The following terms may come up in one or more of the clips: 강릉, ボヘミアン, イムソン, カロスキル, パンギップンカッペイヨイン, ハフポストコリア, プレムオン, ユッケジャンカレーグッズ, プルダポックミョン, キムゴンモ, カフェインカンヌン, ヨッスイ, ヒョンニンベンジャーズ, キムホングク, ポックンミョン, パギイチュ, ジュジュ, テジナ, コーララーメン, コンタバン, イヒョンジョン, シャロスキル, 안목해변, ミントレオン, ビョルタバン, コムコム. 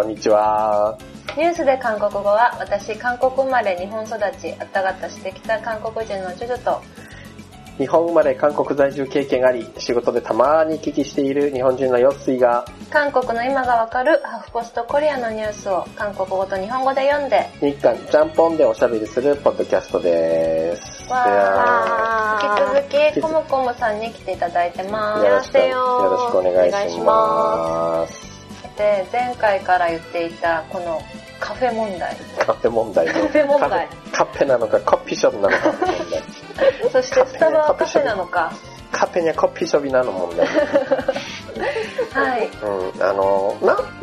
こんにちは。ニュースで韓国語は、私韓国生まれ日本育ち、あったがったしてきた韓国人のジュジュと、日本生まれ韓国在住経験あり、仕事でたまに行き来している日本人のヨッスイが、韓国の今がわかるハフポストコリアのニュースを韓国語と日本語で読んで、日韓ジャンポンでおしゃべりするポッドキャストです。引き続きコムコムさんに来ていただいてます。よろしくお願いします。で、前回から言っていたこのカフェ問題、カフェなのかコピショブなのか問題そしてスタバはカフェなのかカフェにはコピショブなの問題はい、う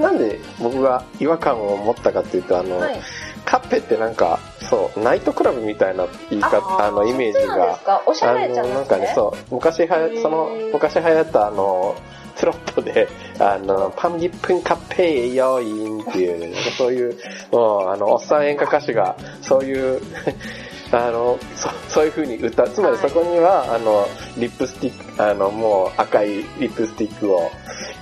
ん、なんで僕が違和感を持ったかっていうと、はい、カフェってなんかそうナイトクラブみたいな言い方、イメージがおしゃれじゃないですかね。そう昔流行ったスロットで、パンギップンカッペイヨインっていう、ね、そういう、もう、おっさん演歌歌手が、そういう、そういう風に歌う。つまりそこには、リップスティック、もう赤いリップスティックを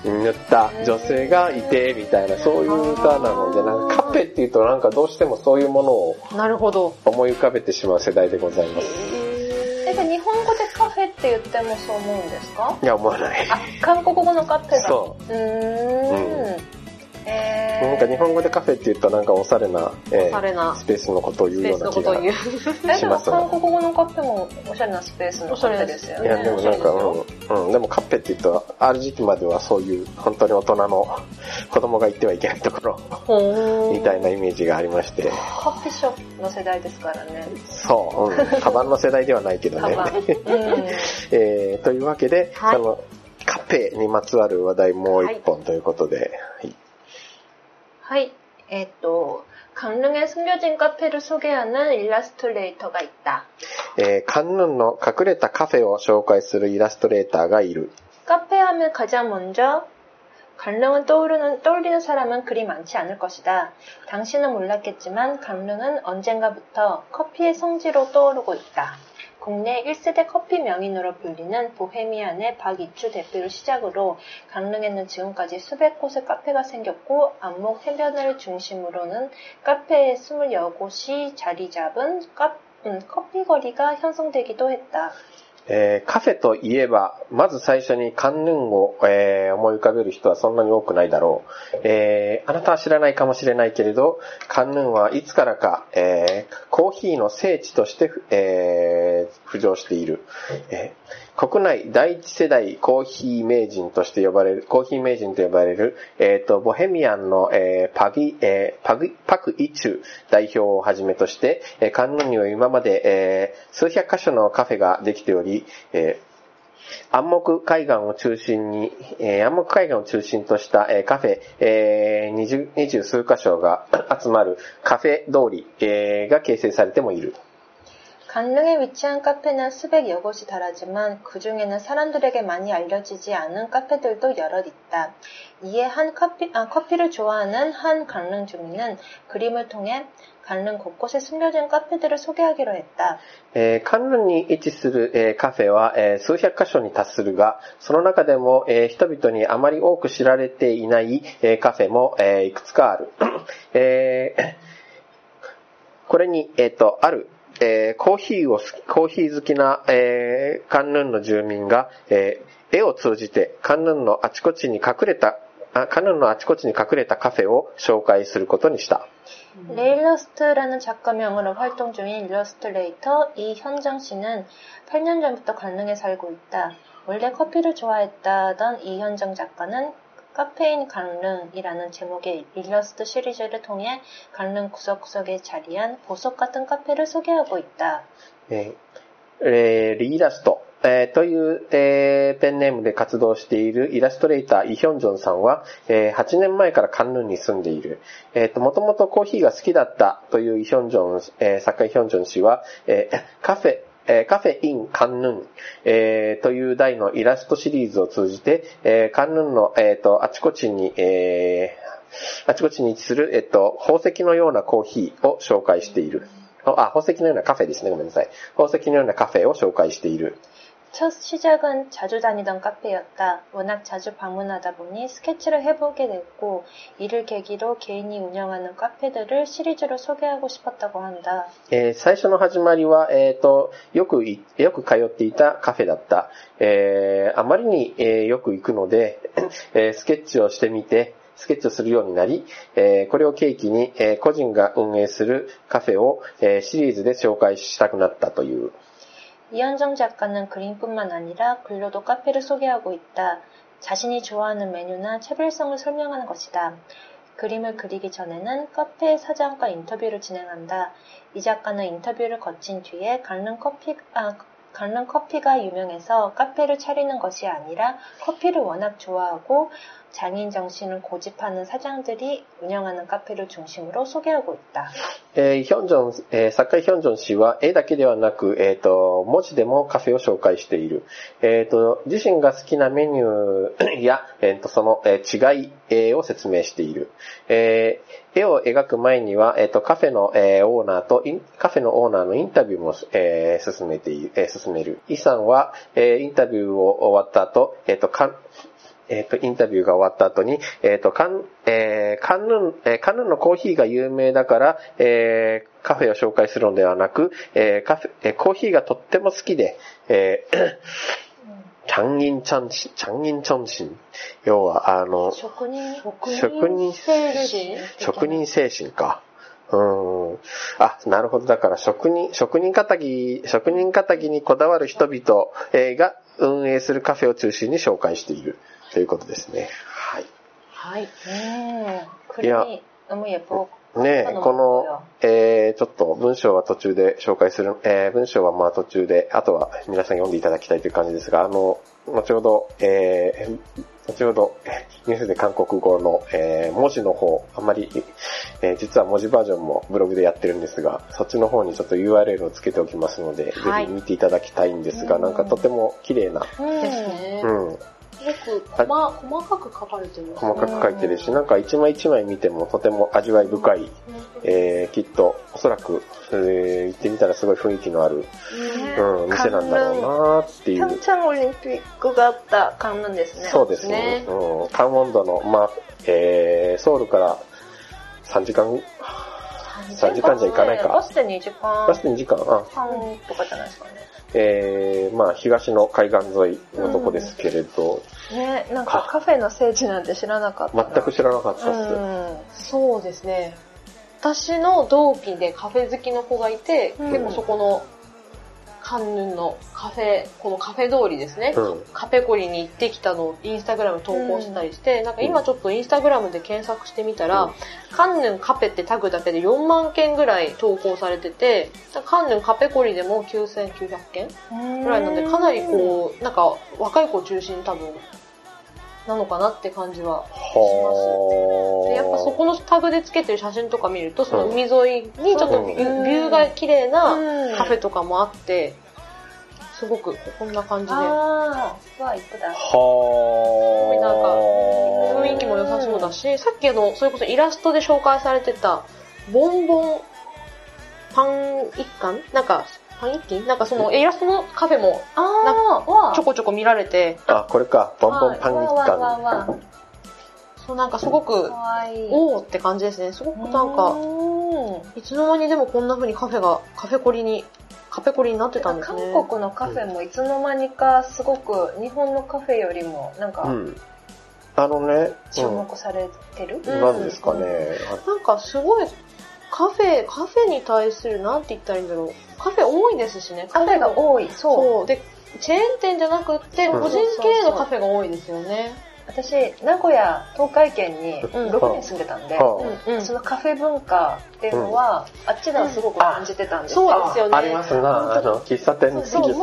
塗った女性がいて、みたいな、そういう歌なので、なんかカッペっていうとなんかどうしてもそういうものを、なるほど。思い浮かべてしまう世代でございます。日本語でカフェって言ってもそう思うんですか？いや、思わない。あ、韓国語のカフェだ。そう。なんか日本語でカフェって言ったらなんかおしゃれなスペースのことを言うような気がします。韓国語のカフェもおしゃれなスペースのカフェですよね。いやでもなんかでもカフェって言ったらある時期まではそういう本当に大人の子供が行ってはいけないところみたいなイメージがありまして。カフェショップの世代ですからね。そう、カバンの世代ではないけどね。というわけで、はい、カフェにまつわる話題もう一本ということで。はいはい。강릉에 숨겨진 카페를 소개하는 일러스트레이터가 있다. 강릉의 隠れた 카페를 紹介する 일러스트레이터가 いる. 카페 하면 가장 먼저 강릉을 떠올리는 사람은 그리 많지 않을 것이다. 당신은 몰랐겠지만 강릉은 언젠가부터 커피의 성지로 떠오르고 있다. 국내 1세대 커피 명인으로 불리는 보헤미안의 박이추 대표를 시작으로 강릉에는 지금까지 수백 곳의 카페가 생겼고 안목 해변을 중심으로는 카페에 20여 곳이 자리 잡은 커피 거리가 형성되기도 했다. カフェといえばまず最初にカンヌンを思い浮かべる人はそんなに多くないだろう。あなたは知らないかもしれないけれどカンヌンはいつからかコーヒーの聖地として浮上している。国内第一世代コーヒー名人として呼ばれるコーヒー名人と呼ばれるボヘミアンのパギイチュ代表をはじめとしてカンヌンには今まで数百カ所のカフェができており 暗黙海岸を中心としたカフェ20数カ所が集まるカフェ通りが形成されてもいる。 강릉에 위치한 카페는 수백여 곳이 달하지만 그중에는 사람들에게 많이 알려지지 않은 카페들도 여럿 있다. 이에 커피를 좋아하는 한 강릉 주민은 그림을 통해 강릉 곳곳에 숨겨진 카페들을 소개하기로 했다. 강릉에 위치하는 카페는 수백 가지에 달하지만 그 중에도 사람들에게 아무리 많이 알려지지 않은 카페도 있다. これにある コーヒー好きなカンヌンの住民が絵を通じてカンヌンのあちこちに隠れたカフェを紹介することにした。 레일러스트라는 작가명으로 활동 중인 일러스트레이터 이현정 씨는 8년 전부터 강릉에 살고 있다. 원래 커피를 좋아했다던 이현정 작가는 카페인 강릉이라는 제목의 일러스트 시리즈를 통해 강릉 구석구석에 자리한 보석 같은 카페를 소개하고 있다. 네, 리라스토 というペンネームで活動しているイラストレーターイヒョンジョンさんは8年前からカンヌンに住んでいる。もともとコーヒーが好きだったというイヒョンジョン作家イヒョンジョン氏は カフェインカンヌンという題のイラストシリーズを通じてカンヌンのあちこちに位置する宝石のようなカフェを紹介している。첫 시작은 자주 다니던 카페였다. 워낙 자주 방문하다 보니 스케치를 해보게 됐고, 이를 계기로 개인이 운영하는 카페들을 시리즈로 소개하고 싶었다고 한다. 最初の始まりはよく通っていたカフェだった。 あまりによく行くので、スケッチをしてみて、 スケッチをするようになり、これを契機に個人が運営するカフェをシリーズで紹介したくなったという。 이현정 작가는 그림뿐만 아니라 글로도 카페를 소개하고 있다. 자신이 좋아하는 메뉴나 차별성을 설명하는 것이다. 그림을 그리기 전에는 카페 사장과 인터뷰를 진행한다. 이 작가는 인터뷰를 거친 뒤에 강릉 커피가 유명해서 카페를 차리는 것이 아니라 커피를 워낙 좋아하고 장인 정신을 고집하는 사장들이 운영하는 카페를 중심으로 소개하고 있다.職人性です。職人精神か。あ、なるほど。だから職人語だわる人々が運営するカフェを中心に紹介しているということですね。はい。はい。これに、もうやっぱこのちょっと文章は途中で紹介する文章はまあ途中で、あとは皆さん読んでいただきたいという感じですが、後ほどニュースで韓国語の文字の方、あまり実は文字バージョンもブログでやってるんですが、そっちの方にちょっと URL をつけておきますので、ぜひ見ていただきたいんですが、なんかとても綺麗な。ですね。うん。 よく細かく書かれてる。きっとおそらく行ってみたらすごい雰囲気のある店なんだろうなっていう。お店なんだろうな。平昌オリンピックがあったカンヌンですね。そうですね。カンウォン道のソウルから3時間ぐらいかないかな。3時間半とかじゃないですかね。 まあ東のカフェの聖地なんて知らなかった。そうですね。私の同期でカフェ好きの子がいて、でもそこのカンヌンのカフェ、このカフェ通りですね、カフェコリに行ってきたのをインスタグラム投稿したりして、なんか今ちょっとインスタグラムで検索してみたら、カンヌンカフェってタグだけで 40,000件ぐらい投稿されてて、 カンヌンカフェコリでも 9,900件ぐらいなので、かなりこう、なんか若い子中心多分 すごくこんな感じで、すごいなんか雰囲気も良さそうだし、さっきのそれこそイラストで紹介されてたボンボンパン一貫、なんかパン一斤、なんかそのイラストのカフェもちょこちょこ見られて、あ、これか、ボンボンパン一貫か、いつの間にでもこんな風にカフェがカフェコリに、カフェコリになってたんですね。韓国のカフェもいつの間にかすごく日本のカフェよりもなんかあのね、注目されてる。なんですかね。なんかすごい カフェが多いそうで、チェーン店じゃなくって個人経営のカフェが多いですよね。私名古屋東海圏に6年住んでたんで、そのカフェ文化っていうのはあっちがすごく感じてたんですよ。ありますな。喫茶店好きですね。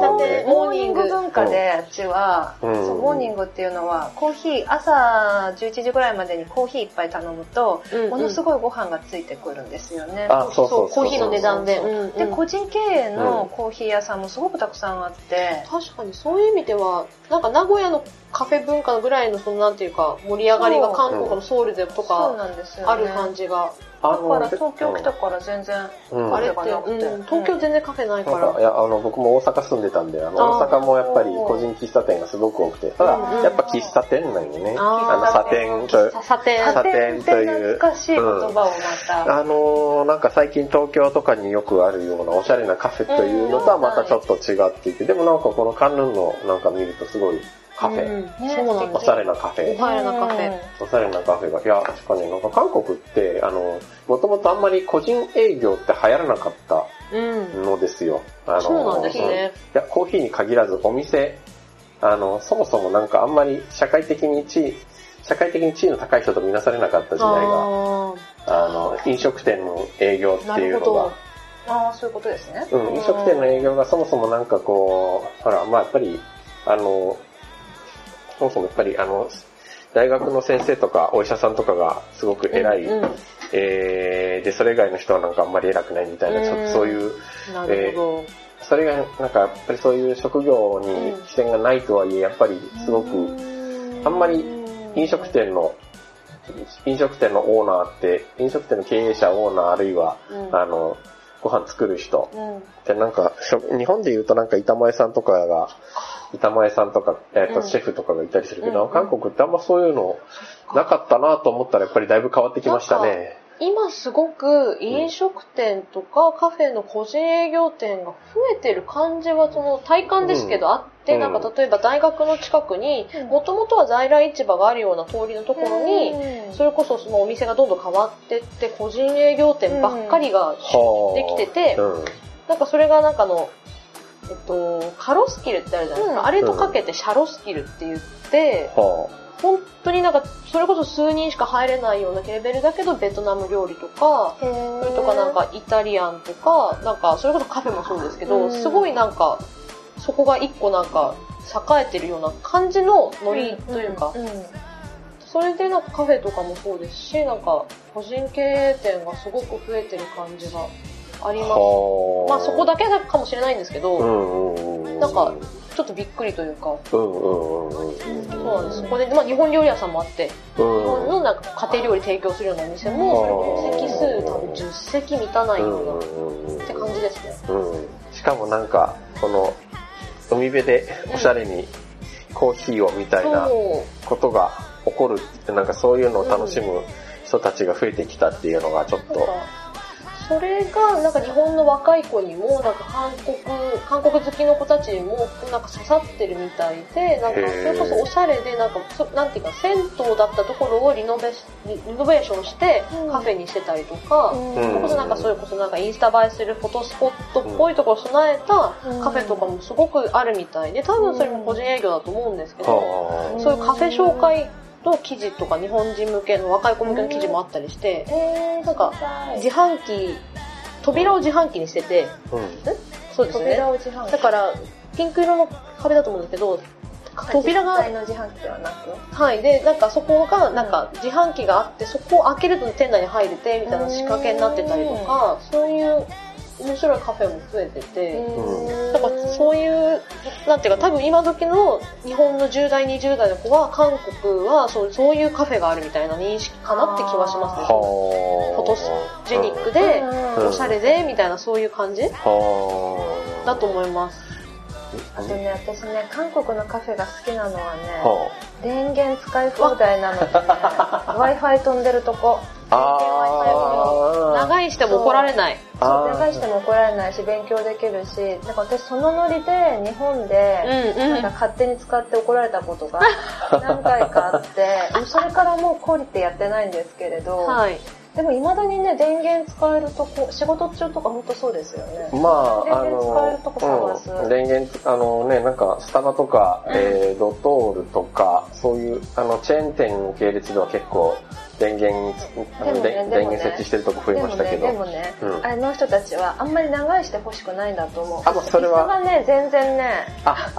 モーニング文化であっちはそうモーニングっていうのはコーヒー朝11時ぐらいまでにコーヒーいっぱい頼むとものすごいご飯がついてくるんですよね。あ、そうそう。コーヒーの値段で。で個人経営のコーヒー屋さんもすごくたくさんあって、確かにそういう意味ではなんか名古屋の カフェ文化のぐらいのそのなんていうか盛り上がりが韓国のソウルでとかある感じが。から東京来たから全然あれがなくて、うん、東京全然カフェないから。いや僕も大阪住んでたんで大阪もやっぱり個人喫茶店がすごく多くて、ただ、うんうん、やっぱ喫茶店なんでね、サテンという懐かしい言葉をまた、うん、なんか最近東京とかによくあるようなおしゃれなカフェというのとはまたちょっと違っていて、でもなんかこのカンヌンのなんか見るとすごいカフェ、うんね、おしゃれなカフェ、おしゃれなカフェがいや確かになんか韓国ってもともとあんまり個人営業って流行らなかったのですよ。そうなんですね。いやコーヒーに限らずお店そもそもなんかあんまり社会的に地位の高い人と見なされなかった時代が飲食店の営業っていうのが。そういうことですね。うん、飲食店の営業がそもそもなんかこうほらまあやっぱりそもそもやっぱり大学の先生とかお医者さんとかがすごく偉い、うんうん、でそれ以外の人はなんかあんまり偉くないみたいな、そういうそれがなんかやっぱりそういう職業に視点がないとはいえやっぱりすごくあんまり飲食店のオーナーって飲食店の経営者オーナーあるいは、うん、ご飯作る人、うん、でなんか日本で言うとなんか板前さんとか、シェフとかがいたりするけど、うん、韓国ってあんまそういうのなかったなと思ったらやっぱりだいぶ変わってきましたね。今すごく飲食店とかカフェの個人営業店が増えてる感じはその体感ですけど、うん、あって、なんか例えば大学の近くにもともとは在来市場があるような通りのところに、うん、それこそそのお店がどんどん変わってって個人営業店ばっかりができてて、うん、なんかそれがなんかカロスキルってあるじゃないですか、うん、あれとかけてシャロスキルって言って、うん、本当になんかそれこそ数人しか入れないようなレベルだけどベトナム料理とかそれとかなんかイタリアンとかなんかそれこそカフェもそうですけど、うん、すごいなんかそこが一個なんか栄えてるような感じのノリというか、うんうんうん、それでなんかカフェとかもそうですしなんか個人経営店がすごく増えてる感じがあります。まあそこだけかもしれないんですけど、うんうんうん、なんかちょっとびっくりというか、そうなんです。そこで、まあ、日本料理屋さんもあって、うんうん、日本のなんか家庭料理提供するようなお店も、席数多分10席満たないようなって感じですね。うんうん、しかもなんかこの海辺でおしゃれにコーヒーをみたいなことが起こるってなんかそういうのを楽しむ人たちが増えてきたっていうのがちょっと。それがなんか日本の若い子にもなんか韓国好きの子たちにもなんか刺さってるみたいで、なんかそれこそおしゃれでなんかなんていうか銭湯だったところをリノベーションしてカフェにしてたりとか、それこそなんかインスタ映えするフォトスポットっぽいところを備えたカフェとかもすごくあるみたいで、多分それも個人営業だと思うんですけど、そういうカフェ紹介の記事とか日本人向けの若い子向けの記事もあったりして、なんか扉を自販機にしてて、うん、そうですね。扉を自販機だからピンク色の壁だと思うんですけど、扉が実際の自販機ではなく、はい、でなんかそこがなんか自販機があってそこを開けると店内に入れてみたいな仕掛けになってたりとか、そういう面白いカフェも増えてて、なんかそういうなんていうか多分今時の日本の10代20代の子は韓国はそういうカフェがあるみたいな認識かなって気はしますね。フォトジェニックでおしゃれでみたいなそういう感じだと思います。あとね、私ね、韓国のカフェが好きなのはね、電源使い放題なのでね、Wi-Fi 飛んでるとこ。長いしても怒られない。長いしても怒られないし、勉強できるし、なんか私そのノリで日本でなんか勝手に使って怒られたことが何回かあって、それからもう懲りてやってないんですけれど、はい、でも未だにね、電源使えるとこ、仕事中とか本当そうですよね。まあ、電源使えるとこ探す。電源、ね、なんかスタバとか、ドトールとか、そういうチェーン店系列では結構、電源設置してるとこ増えましたけど。でもね、あの人たちはあんまり長いしてほしくないんだと思う。それは椅子がね、全然ね、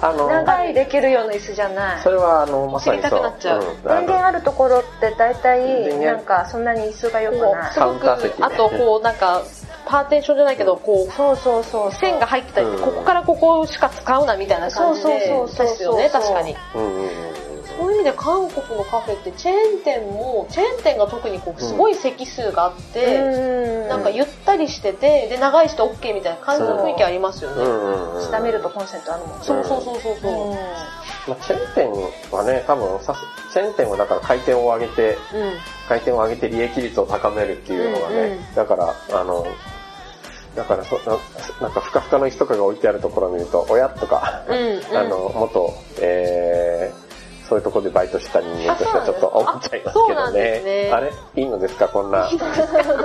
長いできるような椅子じゃない。それはまさにそう。電源あるところって大体、なんかそんなに椅子が良くない。すごく、あとこうなんか、パーテーションじゃないけど、こう、そう線が入ってたり、ここからここしか使うなみたいな感じで。そうですよね、確かに。そういう意味で韓国のカフェってチェーン店が特にこうすごい席数があって、うん、なんかゆったりしててで長い人 OK みたいな感じの雰囲気ありますよね。下見るとコンセントあるもんね。そうそうそうそうそう、うん、まあ、チェーン店はね、多分チェーン店はだから回転を上げて利益率を高めるっていうのがね、うんうん、だからなんかふかふかの椅子とかが置いてあるところを見ると、おやとか、うんうん、元、そういうところでバイトした人間としてはちょっと思っちゃいますけどね。あれいいのですかこんな、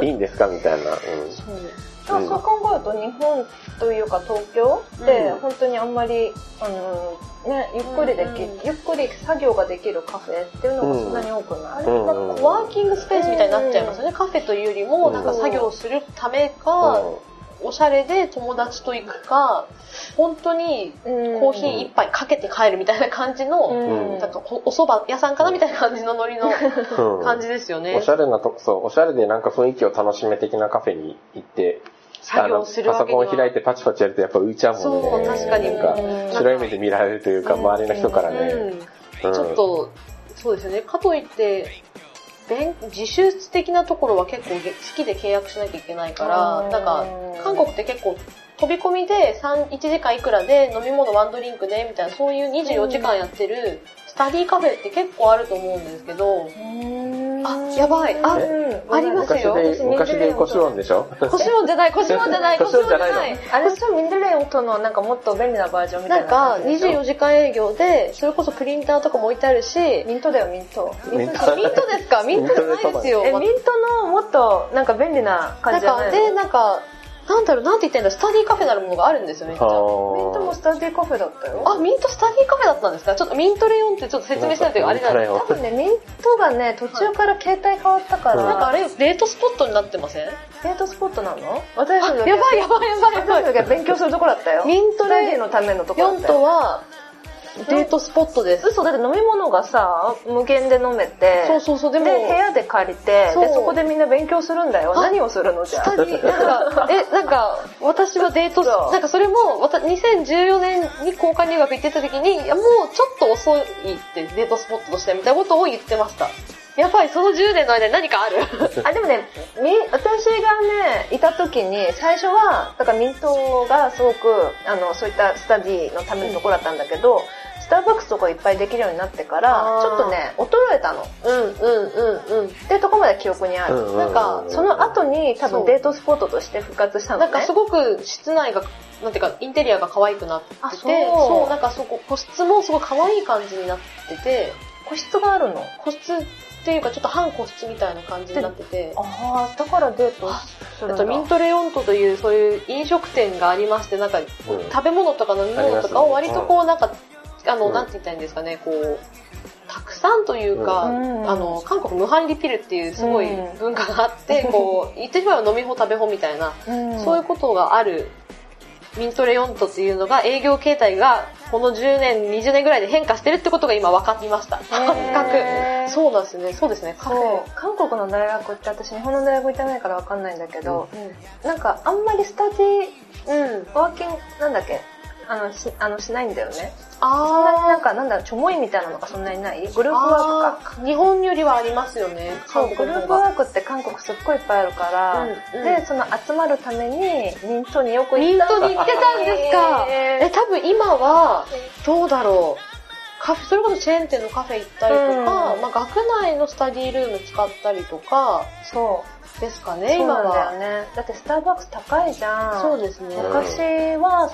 いいんですかみたいな。うん、そう考えると日本というか東京って本当にあんまり、ね、ゆっくり作業ができるカフェっていうのがそんなに多くない、うん、なんかワーキングスペースみたいになっちゃいますよね、カフェというよりもなんか作業するためか、おしゃれで友達と行くか、本当にコーヒー一杯かけて帰るみたいな感じの、なんかお蕎麦屋さんかなみたいな感じのノリの感じですよね。おしゃれなと、そう、おしゃれでなんか雰囲気を楽しめ的なカフェに行って、作業するわけにはパソコン開いてパチパチやるとやっぱ浮いちゃうもんね。そう、確かに。なんか白い目で見られるというか、周りの人からね、うん。ちょっと、そうですね。かといって、自習室的なところは結構月で契約しなきゃいけないから、なんか韓国って結構飛び込みで1時間いくらで飲み物ワンドリンクでみたいな、そういう24時間やってるスタディカフェって結構あると思うんですけど、あ、やばい、あ、ありますよ。昔でコシオンでしょ？コシオンじゃない。あれそう、ミンドレオンとのなんかもっと便利なバージョンみたいな。なんか24時間営業で、それこそプリンターとかも置いてあるし、ミントですか？ミントじゃないですよ。ミントのもっとなんか便利な感じじゃないの？で、なんか、なんだろう、なんて言ったらスタディカフェなるものがあるんですよね。ミントもスタディカフェだったよ。あ、ミントスタディカフェだったんですか。ちょっとミントレオンってちょっと説明したいというかあれなんですけど、多分ね、ミントがね、途中から携帯変わったから、なんかあれデートスポットになってません？デートスポットなの？私たちのやばい。勉強するところだったよ。ミントレオンのためのところだったよ。ミントはデートスポットです。嘘だって飲み物がさ、無限で飲めて、そうでも部屋で借りて、でそこでみんな勉強するんだよ。何をするのじゃあ。なんか私はデートなんかそれも2014年に交換留学行ってた時に、いやもうちょっと遅いってデートスポットとしてみたいなことを言ってました。やっぱりその10年の間に何かあるあ、でもね、私がね、いた時に、最初は、だからミントがすごく、そういったスタディのためのところだったんだけど、スターバックスとかいっぱいできるようになってから、ちょっとね、衰えたの。ってとこまで記憶にある。なんか、その後に多分デートスポットとして復活したのね。なんかすごく室内が、なんていうか、インテリアが可愛くなってて、そう、なんかそこ、個室もすごい可愛い感じになってて、個室があるの？個室っていうかちょっと半個室みたいな感じになってて、ああ、だからデートするんだ。ミントレオントというそういう飲食店がありまして、なんか食べ物とか飲み物とかを割とこうなんか、なんて言ったらいいんですかね、こうたくさんというか、韓国無伴リピルっていうすごい文化があって、こう言ってしまえば飲み放食べ放みたいな、そういうことがある。ミントレオントっていうのが営業形態がこの10年20年ぐらいで変化してるってことが今分かりました。そうなんですね。そうですね。韓国の大学って、私日本の大学行ってないから分かんないんだけど、なんかあんまりスタジオワーキングなんだっけ、しないんだよね。そんなになんかなんだろう、ちょもいみたいなのがそんなにない。グループワークか。日本よりはありますよね。そう、グループワークって韓国すっごいいっぱいあるから、で、その集まるためにミントによく行った。ミントに行ってたんですか。多分今は、どうだろう。カフェ、それこそチェーン店のカフェ行ったりとか、まあ学内のスタディールーム使ったりとか、そうですかね、今は。そうなんだよね。だってスターバックス高いじゃん。そうですね。昔は、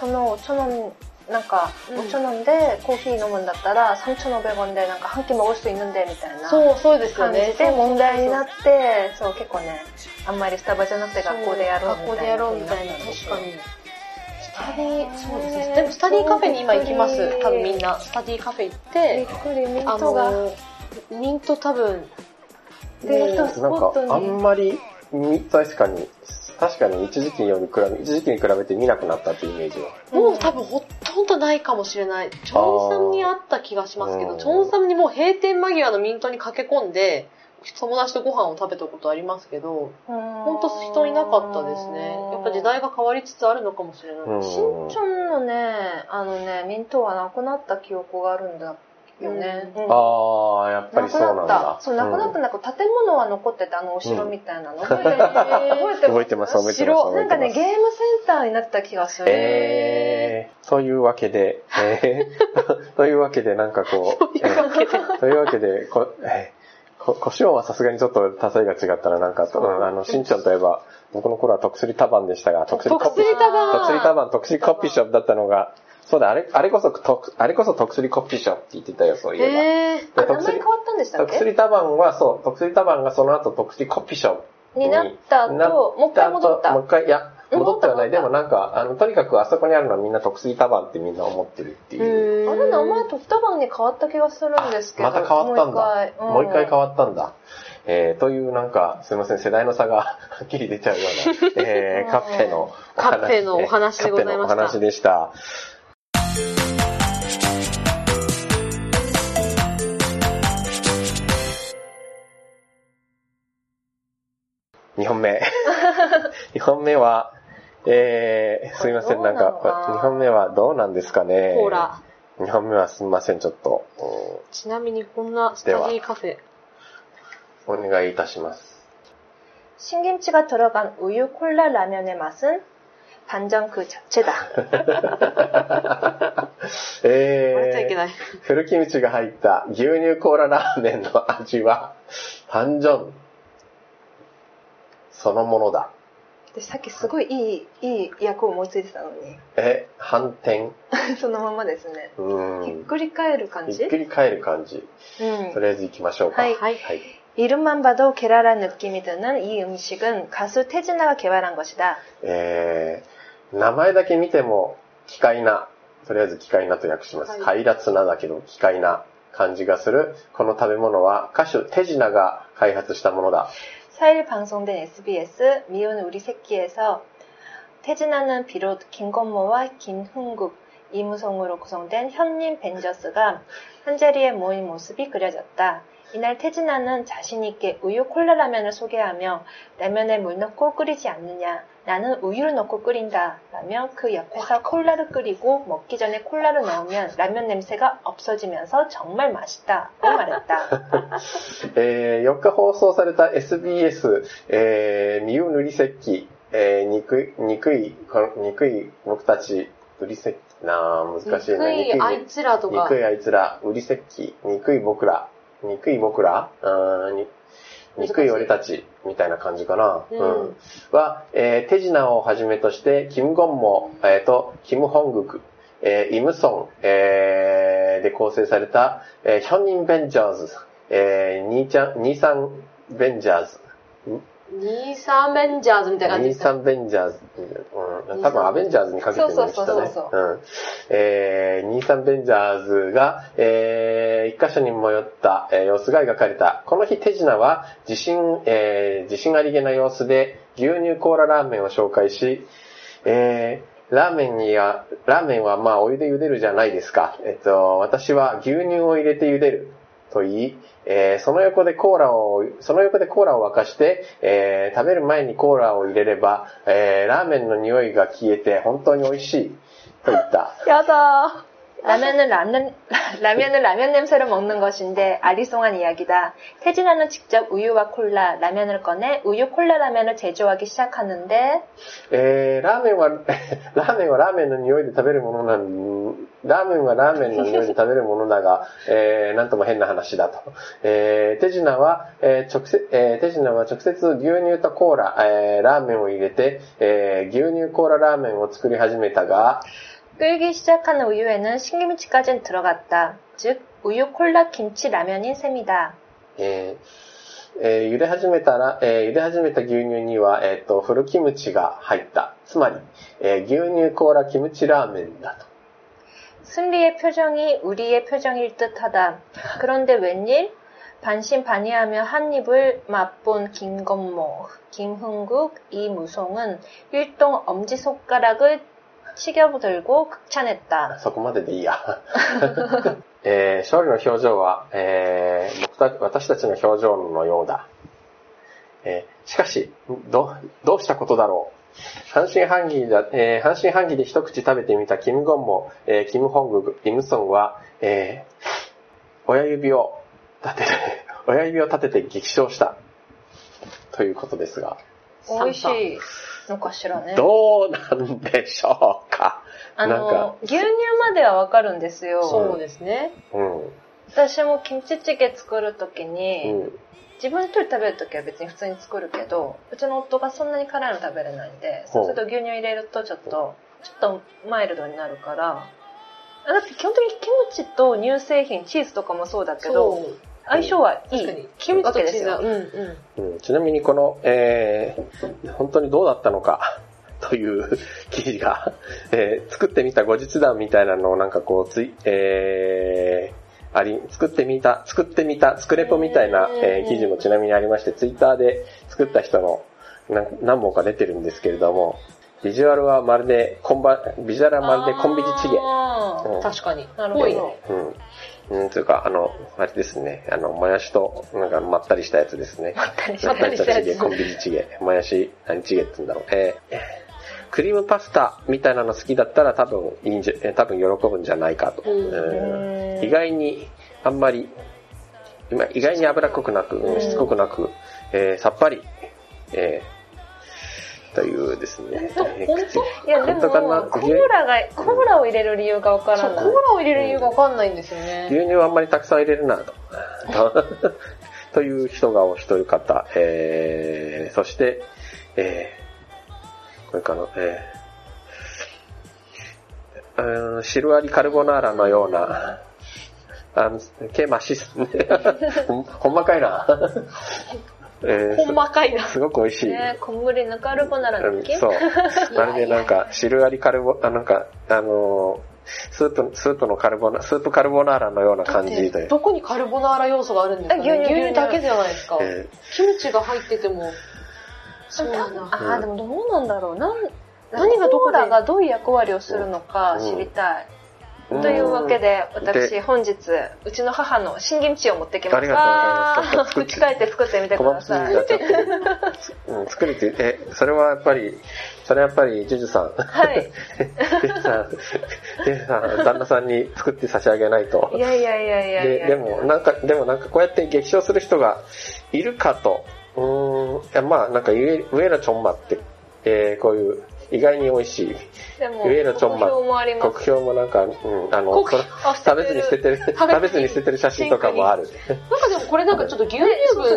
なんか、お茶飲んでコーヒー飲むんだったら、3,500원で、なんか、半期もおいしく飲んで、みたいな。そうですよね。で、問題になって、そう、結構ね、あんまりスタバじゃなくて学校でやろうみたいな。確かに。そうですね。でも、スタディカフェに今行きます。多分みんな。スタディカフェ行って、ミントが。ミント多分、デートスポットに。なんか、あんまり、確かに一時期に比べて見なくなったっていうイメージは。もう多分ほとんどないかもしれない。チョンサムにあった気がしますけど、チョンサムにもう閉店間際のミントに駆け込んで、友達とご飯を食べたことありますけど、ほんと人いなかったですね。やっぱ時代が変わりつつあるのかもしれない。新チョンのね、ミントはなくなった記憶があるんだよね、うんうん、ああやっぱりそうなんだ。そうなくなったんだけど、うん、建物は残ってた、あのお城みたいなの、うん、覚えてます城なんかね、ゲームセンターになった気がする。というわけで、というわけでなんかこうというわけでコショウはさすがにちょっと例えが違ったらなんか、うん、あのしんちゃんといえば僕の頃は徳薬鞄でしたが、徳薬鞄、徳薬コピーショップだったのが、そうだ、あれこそ徳薬コピーショップって言ってたよ、そういえば。あ、名前変わったんでしたっけ？徳薬鞄は、そう、徳薬鞄がその後徳薬コピーショップになった後、もう一回戻った。もう一回、いや、戻ってはない。でもなんか、とにかくあそこにあるのはみんな徳薬鞄ってみんな思ってるっていう。あれ、名前徳薬鞄に変わった気がするんですけど。また変わったんだ。もう一回変わったんだ。というなんか、すいません、世代の差がはっきり出ちゃうような、カッペのお話でございました。カッペのお話でした。2本目。2本目は、すいません、なんか、2本目はどうなんですかね。ほら。2本目はすいません、ちょっと。ちなみにこんなスタジーカフェ。お願いいたします。신김치가들어간우유콜라라면의맛은반전그자체다。笑っちゃいけない。古キムチが入った牛乳コーララーメンの味は반전そのものだ。私さっきすごいいい役を思いついてたのに。反転。そのままですね。ひっくり返る感じ。ひっくり返る感じ。とりあえず行きましょうか。はい。はい。이름만봐도계랄한느낌이드는이음식은가수태진아가개발한것이다。名前だけ見ても奇怪な、とりあえず奇怪なと訳します。快楽なだけど奇怪な感じがする。この食べ物は歌手テジナが開発したものだ。4일 방송된 SBS 미운 우리 새끼에서 태진아는 비롯 김건모와 김흥국, 이무성으로 구성된 현림 벤저스가 한자리에 모인 모습이 그려졌다. 이날 태진아는 자신있게 우유 콜라 라면을 소개하며 라면에 물 넣고 끓이지 않느냐, 나는 우유를 넣고 끓인다 라며 그 옆에서 콜라를 끓이고 먹기 전에 콜라를 넣으면 라면 냄새가 없어지면서 정말 맛있다 라고 말했다. 4日放送された SBS 身を塗りせっき、憎い僕たち塗りせっきな難しいな、憎いあいつらとか憎いあいつら、塗りせっき、憎い僕ら憎い俺たちみたいな感じかな。うん、は、テジナをはじめとして、キムゴンモ、キムホングク、イムソン、で構成された、ヒョンニンベンジャーズ、ニーサンベンジャーズみたいな感じですね。ニーサンベンジャーズ。多分アベンジャーズにかけてるんですけどね。そう。ニーサンベンジャーズが、一箇所に迷った、様子が描かれた。この日、手品は自信ありげな様子で牛乳コーララーメンを紹介し、ラーメンはまあお湯で茹でるじゃないですか。私は牛乳を入れて茹でる。と言い、その横でコーラを沸かして、食べる前にコーラを入れれば、ラーメンの匂いが消えて本当に美味しいと言った。やだ。라면은 냄새로 먹는 것인데 아리송한 이야기다. 태진아는 직접 우유와 콜라, 라면을 꺼내 우유 콜라 라면을 제조하기 시작하는데 라면은 라면의匂いで食べるものだが なんとも変な話だと。 태진아와直接牛乳とコーラ、ラーメンを入れて、牛乳コーララーメンを作り始めたが끓기 시작하는 우유에는 신김치까지는 들어갔다. 즉, 우유 콜라 김치 라면인 셈이다. 茹で始めた牛乳には古キムチが入った。つまり、牛乳コーラキムチラーメンだと。 순리의 표정이 우리의 표정일 듯하다. 그런데 웬일? 반신반의하며 한 입을 맛본 김건모, 김흥국, 이무송은 일동 엄지손가락을 시켜들고 극찬했다. そこまででいいや。 勝利の表情は、私たちの表情のようだ。しかし、どうしたことだろう。半信半疑で一口食べてみたキムゴンも、キムホング、イムソンは、親指を立てて激賞したということですが、美味しいのかしらね。どうなんでしょうか。牛乳まではわかるんですよ。そうですね。うん、私もキムチチゲ作るときに、自分一人食べるときは別に普通に作るけど、うちの夫がそんなに辛いの食べれないんで、そうすると牛乳入れるとちょっとマイルドになるから。だって基本的にキムチと乳製品、チーズとかもそうだけど、相性はいいわけですよ。ちなみにこの、本当にどうだったのかという記事が、作ってみた後日談みたいなのをなんかこう作ってみた作レポみたいな、記事もちなみにありまして、ツイッターで作った人の何本か出てるんですけれども、ビジュアルはまるでコンビニチゲ。確かに。なるほど。というか、あれですね。もやしと、なんか、まったりしたやつですね。まったりしたチゲ、コンビニチゲ。もやし、何チゲって言うんだろう。クリームパスタみたいなの好きだったら多分喜ぶんじゃないかと。意外に脂っこくなく、しつこくなく、さっぱり、というですね。いやでもコーラを入れる理由がわからない。コーラを入れる理由がわかんないんですよね。牛乳はあんまりたくさん入れるなとという人がお一人方、そして、これかな、シルアリカルボナーラのようなケマシスねほんまかいな。細かいな。すごく美味しい。ね、小麦のカルボナラだっけ、そう。まるでなんか、シルアリカルボ、なんか、スープカルボナーラのような感じで。どこにカルボナーラ要素があるんですか、ね、牛乳だけじゃないですか。キムチが入ってても、そうなの。でもどうなんだろう。何がどこで。コーラがどういう役割をするのか知りたい。というわけで、私本日うちの母の新キムチを持ってきました。うち帰って作ってみてください。作れて、それはやっぱりジュジュさん、はいジュジュさん旦那さんに作って差し上げないと。いやでもなんかこうやって激賞する人がいるかと。まあなんか上のちょんまって、こういう意外に美味しい。上のちょんま。国評もなんか、食べずに捨ててる写真とかもある。なんかでもこれなんかちょっと牛乳少な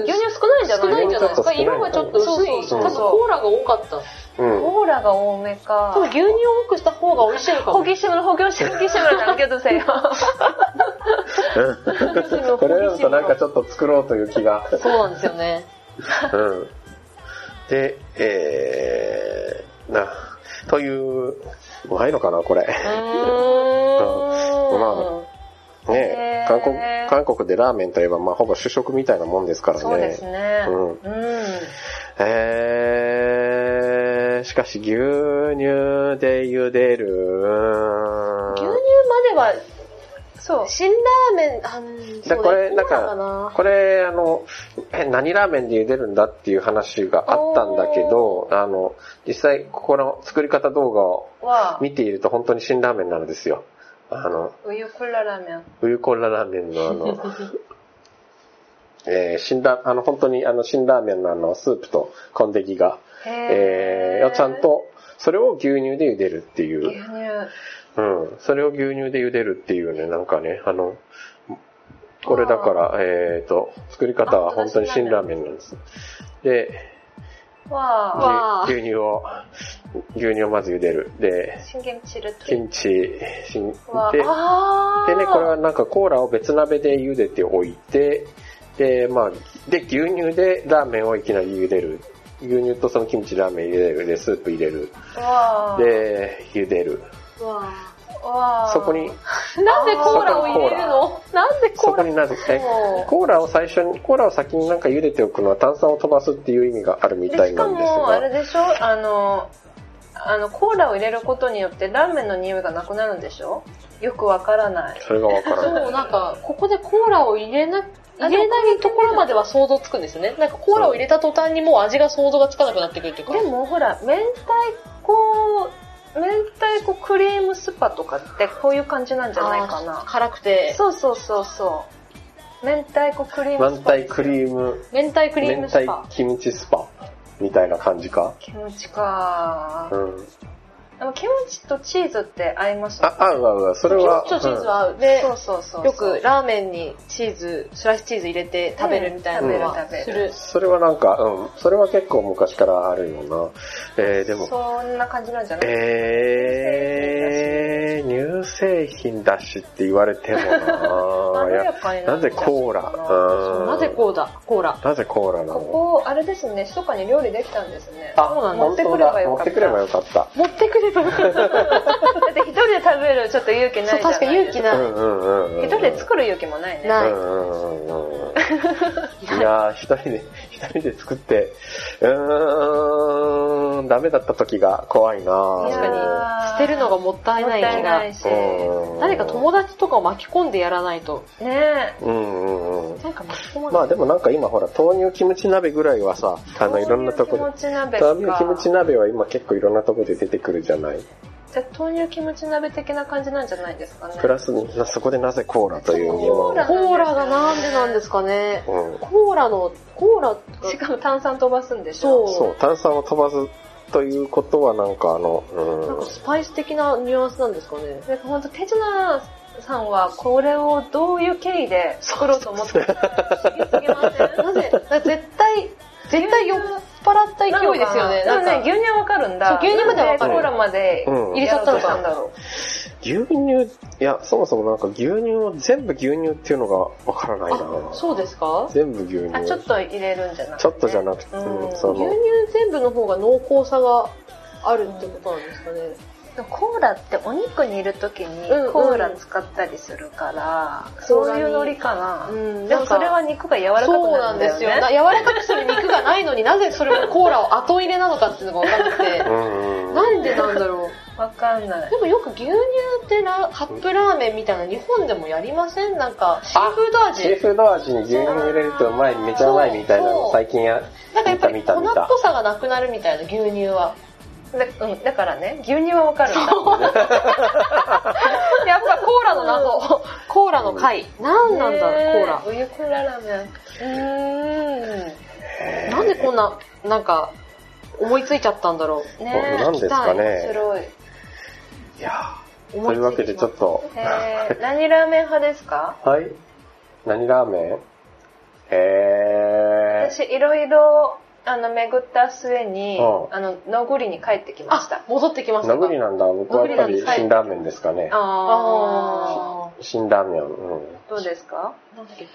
いんじゃない？少ないんじゃないですか？色がちょっと薄い。そうそうそう、多分コーラが多かった。コーラが多めか。多分牛乳を多くした方が美味しいのかも。ホギシムルなんけどせよ。これだとなんかちょっと作ろうという気が。そうなんですよね。で、という、うまいのかなこれ。まあ、ね、韓国でラーメンといえば、まあ、ほぼ主食みたいなもんですからね。そうですね。しかし、牛乳で茹でる。牛乳までは、そう、辛ラーメン、これ、何ラーメンで茹でるんだっていう話があったんだけど、実際、ここの作り方動画を見ていると本当に辛ラーメンなんですよ。ウユコッララーメンの本当に辛ラーメンのスープとコンデキが、ちゃんと、それを牛乳で茹でるっていう。それを牛乳で茹でるっていうね、なんかね、これだから、作り方は本当に辛ラーメンなんです。で、牛乳をまず茹でる。で、新キムチで、でね、これはなんかコーラを別鍋で茹でておいて、で、まあ、で、牛乳でラーメンをいきなり茹でる。牛乳とそのキムチラーメン入れる。で、スープ入れる。で、茹でる。そこになんでコーラを入れるの？なんでコーラ？そこになぜコーラを先になんか茹でておくのは炭酸を飛ばすっていう意味があるみたいなんですが。しかもあれでしょ？コーラを入れることによってラーメンの匂いがなくなるんでしょ？よくわからない。それがわからない。そう、なんかここでコーラを入れないところまでは想像つくんですよね。なんかコーラを入れた途端にもう味が想像がつかなくなってくるっていうか。でもほら明太子クリームスパとかってこういう感じなんじゃないかな。辛くて。そうそうそうそう。明太子クリームスパ、明太クリーム、明太クリームスパ、明太キムチスパみたいな感じか。キムチかー。うん。でもキムチとチーズって合いますね。あ、合う合う。それはキムチとチーズは合う。うん、でそうそうそうそう、よくラーメンにチーズ、スライスチーズ入れて食べるみたいなのはする。それはなんか、うん、それは結構昔からあるよな。でもそんな感じなんじゃない？乳製品だしって言われてもな。なぜコーラ？なぜコーラ？コーラ。なぜコーラなの？ここあれですね、密かに料理できたんですね。あ、そうなんだ。持ってくればよかった。持ってくればよかった。持ってくれ。だって一人で食べるちょっと勇気ないじゃない。そう確かに勇気ない。一人で作る勇気もないね。ない。いやー一人で作ってダメだった時が怖いな。確かに捨てるのがもったいない気が。誰か友達とかを巻き込んでやらないと。ねえ。なんか巻き込まない。まあでもなんか今ほら豆乳キムチ鍋ぐらいはさ、いろんなとこで豆乳キムチ鍋は今結構いろんなとこで出てくるじゃない。じゃあ豆乳キムチ鍋的な感じなんじゃないですかね。プラスそこでなぜコーラというのもコーラがなんでなんですかね。うん、コーラしかも炭酸飛ばすんでしょ。そう炭酸を飛ばす。ということはなんかなんかスパイス的なニュアンスなんですかね。なんか本当手品さんはこれをどういう経緯で作ろうと思ってたのか知りすぎません。なぜ絶対酔っ払った勢いですよね。なんか牛乳はわかるんだ。そう牛乳まではわかる。コーラまで入れちゃったのかな。牛乳、いや、そもそもなんか牛乳を全部牛乳っていうのがわからないな。そうですか？全部牛乳。あ、ちょっと入れるんじゃなくて、ね。ちょっとじゃなくて、その牛乳全部の方が濃厚さがあるってことなんですかね。コーラってお肉にいるときにコーラ使ったりするから、そういうノリかな。でもそれは肉が柔らかくなるんだよね。そうなんですよ。柔らかくする肉がないのになぜそれもコーラを後入れなのかっていうのがわかんなくて、なんでなんだろう。わかんない。でもよく牛乳ってカップラーメンみたいな日本でもやりません？なんかシーフード味。シーフード味に牛乳入れるとうまい、めちゃうまいみたいなの最近やった。なんかやっぱり粉っぽさがなくなるみたいな牛乳は。だからね、牛乳はわかるんだ。やっぱコーラの謎。コーラの回。なんなんだコーラ。ウユコーララーメン。なんでこんな、なんか思いついちゃったんだろう。ねえ。なんですかね。面白い。いやというわけでちょっと何ラーメン派ですか？はい、何ラーメン？私いろいろ巡った末に野栗に帰ってきました。戻ってきましたか？野栗なんだ。僕はやっぱり辛ラーメンですかね。ああ辛ラーメン、どうですか？なんだっけ、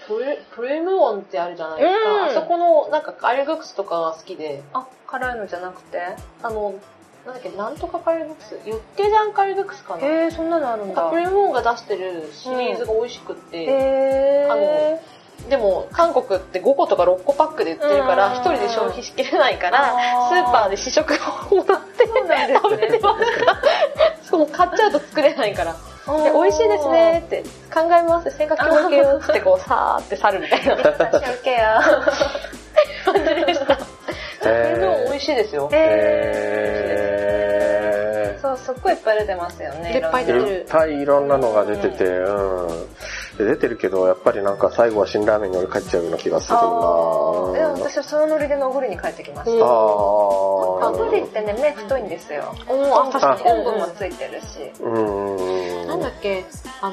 プレムオンってあるじゃないですか。あそこのなんかカレーグッズとかが好きで。あ、辛いのじゃなくてなんだっけ、なんとかカレーグッズ、ユッケジャンカレーグッズかな。そんなのあるんだ。プレムオンが出してるシリーズが美味しくって、でも韓国って5個とか6個パックで売ってるから、1人で消費しきれないから、スーパーで試食をもらって食べてました。しかも買っちゃうと作れないから。で美味しいですねって、考えます、洗濯機も受けようってこう、さーって去るみたいな。私受けよう。感じでした。プレムオン美味しいですよ。そう、すっごいいっぱい出てますよね。いっぱい出てる。いっぱいいろんなのが出てて、出てるけど、やっぱりなんか最後は辛ラーメンに俺帰っちゃうような気がするな。私はそのノリでのぐりに帰ってきました。のぐりってね、麺太いんですよ。確かに。昆布もついてるし。なんだっけ、なん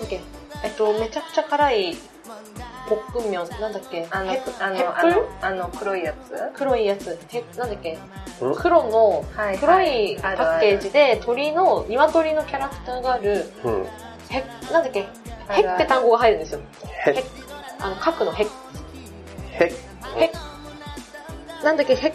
だっけ、めちゃくちゃ辛い。ポックンミョン、なんだっけ、黒いやつ、なんだっけ、黒の黒いパッケージで鳥の鶏のキャラクターがある、なんだっけ、ヘって単語が入るんですよ。核のヘッヘなんだっけ、ヘ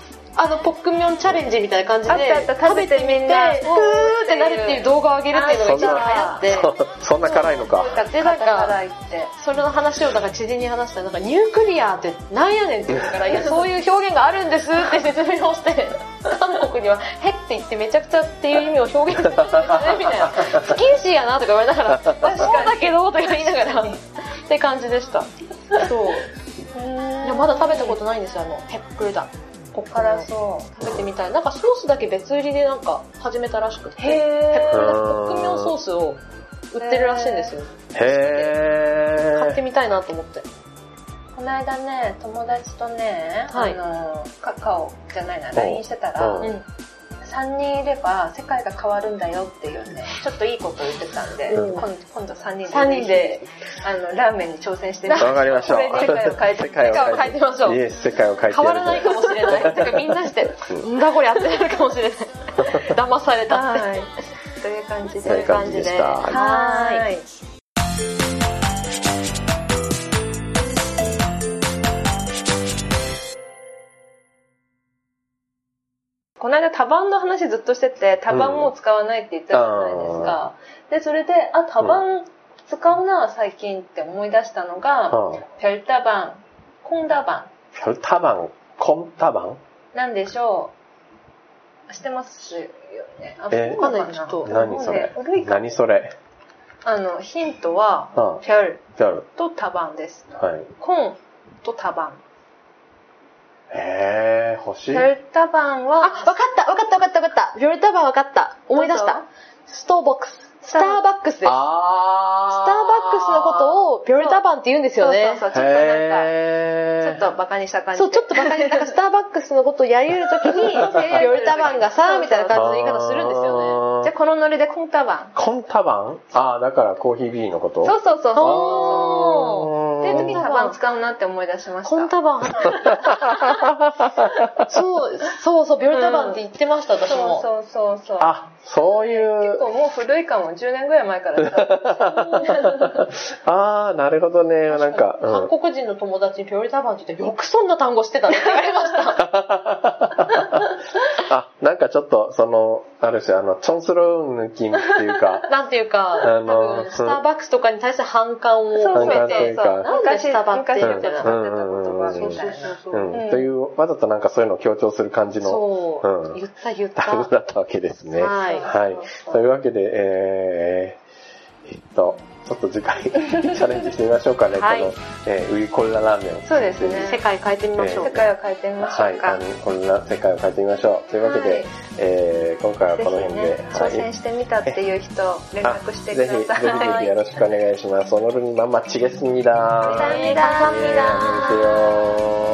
ポックミョンチャレンジみたいな感じで食べてみてふーってなるっていう動画を上げるっていうのが一番流行って、そんな辛いのかで、なんかそれの話をなんか知人に話したら、ニュークリアーってなんやねんって言うから、いやそういう表現があるんですって説明をして、韓国にはへって言ってめちゃくちゃっていう意味を表現するんですねみたいな、不謹慎やなとか言われながら、そうだけどとか言いながらって感じでした。そういやまだ食べたことないんですよ、ペックルだこっからそう食べてみたい。なんかソースだけ別売りでなんか始めたらしくて、へー、国民ソースを売ってるらしいんですよ。へー、買ってみたいなと思って。この間ね、友達とね、はい、カカオじゃないな、 LINE してたら、うん、3人いれば世界が変わるんだよっていうね、ちょっといいことを言ってたんで、うん、今度3人でラーメンに挑戦してみましょう。わかりましょう。世界を変えてみましょう。いいです、世界を変えてやる。変わらないかもしれない。だからみんなしてんだこれやってるかもしれない。騙されたって。はい。という感じで。という感じでした。はい。この間、タバンの話ずっとしてて、タバンも使わないって言ったじゃないですか。で、それで、あ、タバン使うな、最近って思い出したのが、별타방、콩타방。별타방、콩타방？なんでしょう。知ってますよね。あ、わかんない、ちょっと。何それ？何それ？ヒントは、별とタバンです。はい。콩とタバン。欲しい。ベルタバンは、あ、わかった。ベルタバンわかった。思い出した。スターバックスです。スターバックスのことをベルタバンって言うんですよね。そう、ちょっとバカにした感じで。そう、ちょっとバカに、なんかスターバックスのことをやりうるときに、ベルタバンがさ、みたいな感じの言い方するんですよね。じゃあこのノリでコンタバン？ああ、だからコーヒービーのこと？そう。っていう時にタバン使うなって思い出しました。コンタバン。そう、ビョルタバンって言ってました、私も。そう。あ、そういう。結構もう古いかも、10年ぐらい前からさ。あー、なるほどね。なんか、うん。韓国人の友達にビョルタバンって言って、よくそんな単語してたって言われました。あ、なんかちょっと、ある種、チョンスローンっていうか。なんていうか、スターバックスとかに対して反感を含めて、昔スタバって言ってたという、わざとなんかそういうのを強調する感じの、そう、言った単語だったわけですね。はい。というわけで、ちょっと次回チャレンジしてみましょうかね。はい、ウィコンララーメン。そうですね。世界変えてみましょう。世界を変えてみましょう。はい。こんな世界を変えてみましょう。というわけで、はい、今回はこの辺で、ね、挑戦してみたっていう人、連絡してください。ぜひよろしくお願いします。その分にまんまちげすみだ。감사합니다。